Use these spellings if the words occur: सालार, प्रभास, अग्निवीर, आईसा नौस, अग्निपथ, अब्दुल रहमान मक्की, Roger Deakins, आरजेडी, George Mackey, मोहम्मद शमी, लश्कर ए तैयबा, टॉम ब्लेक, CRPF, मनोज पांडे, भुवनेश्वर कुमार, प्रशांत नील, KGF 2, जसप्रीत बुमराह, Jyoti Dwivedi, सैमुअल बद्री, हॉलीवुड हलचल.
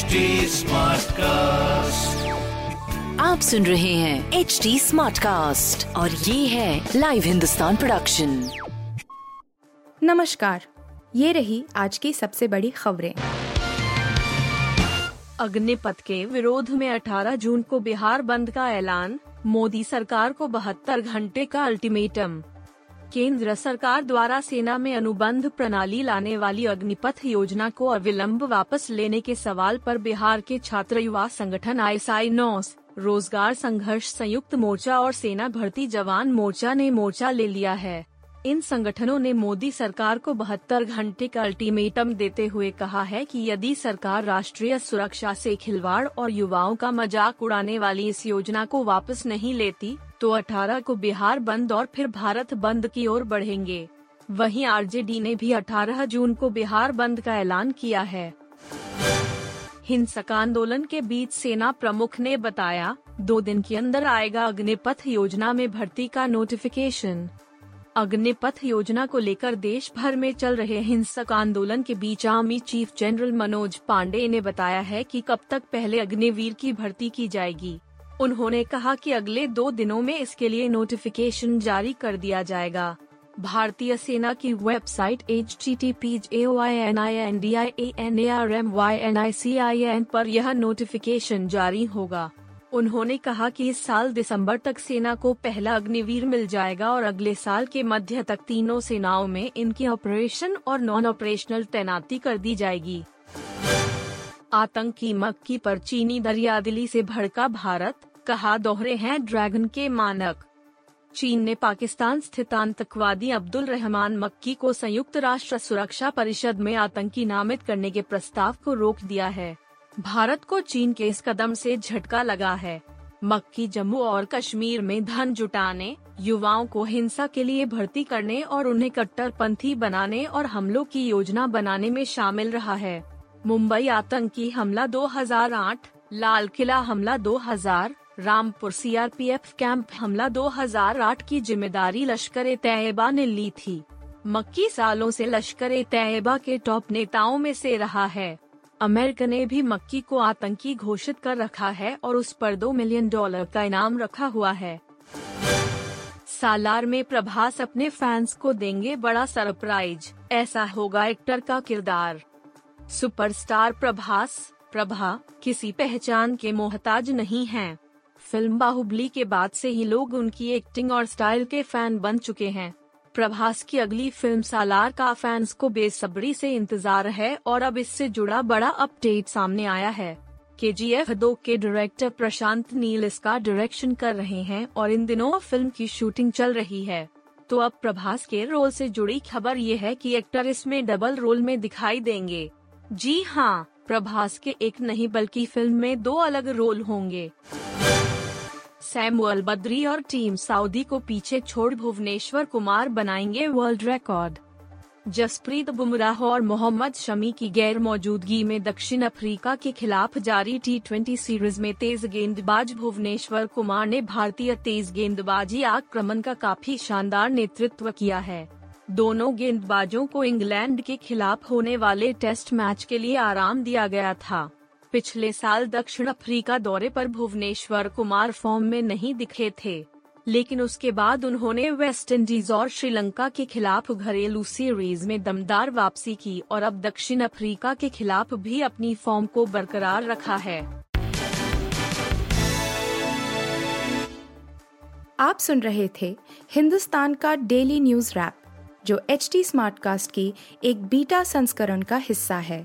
Smart cast, आप सुन रहे हैं HD स्मार्ट कास्ट और ये है लाइव हिंदुस्तान प्रोडक्शन। नमस्कार, ये रही आज की सबसे बड़ी खबरें। अग्निपथ के विरोध में 18 जून को बिहार बंद का ऐलान, मोदी सरकार को 72 घंटे का अल्टीमेटम। केंद्र सरकार द्वारा सेना में अनुबंध प्रणाली लाने वाली अग्निपथ योजना को अविलंब वापस लेने के सवाल पर बिहार के छात्र युवा संगठन आईसा नौस, रोजगार संघर्ष संयुक्त मोर्चा और सेना भर्ती जवान मोर्चा ने मोर्चा ले लिया है। इन संगठनों ने मोदी सरकार को 72 घंटे का अल्टीमेटम देते हुए कहा है कि यदि सरकार राष्ट्रीय सुरक्षा से खिलवाड़ और युवाओं का मजाक उड़ाने वाली इस योजना को वापस नहीं लेती तो 18 को बिहार बंद और फिर भारत बंद की ओर बढ़ेंगे। वहीं आरजेडी ने भी 18 जून को बिहार बंद का ऐलान किया है। हिंसक आंदोलन के बीच सेना प्रमुख ने बताया, 2 दिन के अंदर आएगा अग्निपथ योजना में भर्ती का नोटिफिकेशन। अग्निपथ योजना को लेकर देश भर में चल रहे हिंसक आंदोलन के बीच army chief general मनोज पांडे ने बताया है कि कब तक पहले अग्निवीर की भर्ती की जाएगी। उन्होंने कहा कि अगले 2 दिनों में इसके लिए नोटिफिकेशन जारी कर दिया जाएगा। भारतीय सेना की वेबसाइट http://joindianarmynicin पर यह नोटिफिकेशन जारी होगा। उन्होंने कहा कि इस साल दिसंबर तक सेना को पहला अग्निवीर मिल जाएगा और अगले साल के मध्य तक तीनों सेनाओं में इनकी ऑपरेशन और नॉन ऑपरेशनल तैनाती कर दी जाएगी। आतंकी मक्की पर चीनी दरियादिली से भड़का भारत, कहा दोहरे हैं ड्रैगन के मानक। चीन ने पाकिस्तान स्थित आतंकवादी अब्दुल रहमान मक्की को संयुक्त राष्ट्र सुरक्षा परिषद में आतंकी नामित करने के प्रस्ताव को रोक दिया है। भारत को चीन के इस कदम से झटका लगा है। मक्की जम्मू और कश्मीर में धन जुटाने, युवाओं को हिंसा के लिए भर्ती करने और उन्हें कट्टरपंथी बनाने और हमलों की योजना बनाने में शामिल रहा है। मुंबई आतंकी हमला 2008, लाल किला हमला 2000, रामपुर CRPF कैंप हमला 2008 की जिम्मेदारी लश्कर ए तैयबा ने ली थी। मक्की सालों से लश्कर ए तैयबा के टॉप नेताओं में से रहा है। अमेरिका ने भी मक्की को आतंकी घोषित कर रखा है और उस पर $2 मिलियन का इनाम रखा हुआ है। सालार में प्रभास अपने फैंस को देंगे बड़ा सरप्राइज, ऐसा होगा एक्टर का किरदार। सुपरस्टार प्रभा किसी पहचान के मोहताज नहीं हैं। फिल्म बाहुबली के बाद से ही लोग उनकी एक्टिंग और स्टाइल के फैन बन चुके हैं। प्रभास की अगली फिल्म सालार का फैंस को बेसब्री से इंतजार है और अब इससे जुड़ा बड़ा अपडेट सामने आया है। KGF 2 के डायरेक्टर प्रशांत नील इसका डायरेक्शन कर रहे हैं और इन दिनों फिल्म की शूटिंग चल रही है। तो अब प्रभास के रोल से जुड़ी खबर ये है कि एक्टर इसमें डबल रोल में दिखाई देंगे। जी हाँ, प्रभास के एक नहीं बल्कि फिल्म में 2 अलग रोल होंगे। सैमुअल बद्री और टीम सऊदी को पीछे छोड़ भुवनेश्वर कुमार बनाएंगे वर्ल्ड रिकॉर्ड। जसप्रीत बुमराह और मोहम्मद शमी की गैर मौजूदगी में दक्षिण अफ्रीका के खिलाफ जारी T20 सीरीज में तेज गेंदबाज भुवनेश्वर कुमार ने भारतीय तेज गेंदबाजी आक्रमण का काफी शानदार नेतृत्व किया है। दोनों गेंदबाजों को इंग्लैंड के खिलाफ होने वाले टेस्ट मैच के लिए आराम दिया गया था। पिछले साल दक्षिण अफ्रीका दौरे पर भुवनेश्वर कुमार फॉर्म में नहीं दिखे थे, लेकिन उसके बाद उन्होंने वेस्टइंडीज और श्रीलंका के खिलाफ घरेलू सीरीज में दमदार वापसी की और अब दक्षिण अफ्रीका के खिलाफ भी अपनी फॉर्म को बरकरार रखा है। आप सुन रहे थे हिंदुस्तान का डेली न्यूज रैप, जो HD स्मार्टकास्ट की एक बीटा संस्करण का हिस्सा है।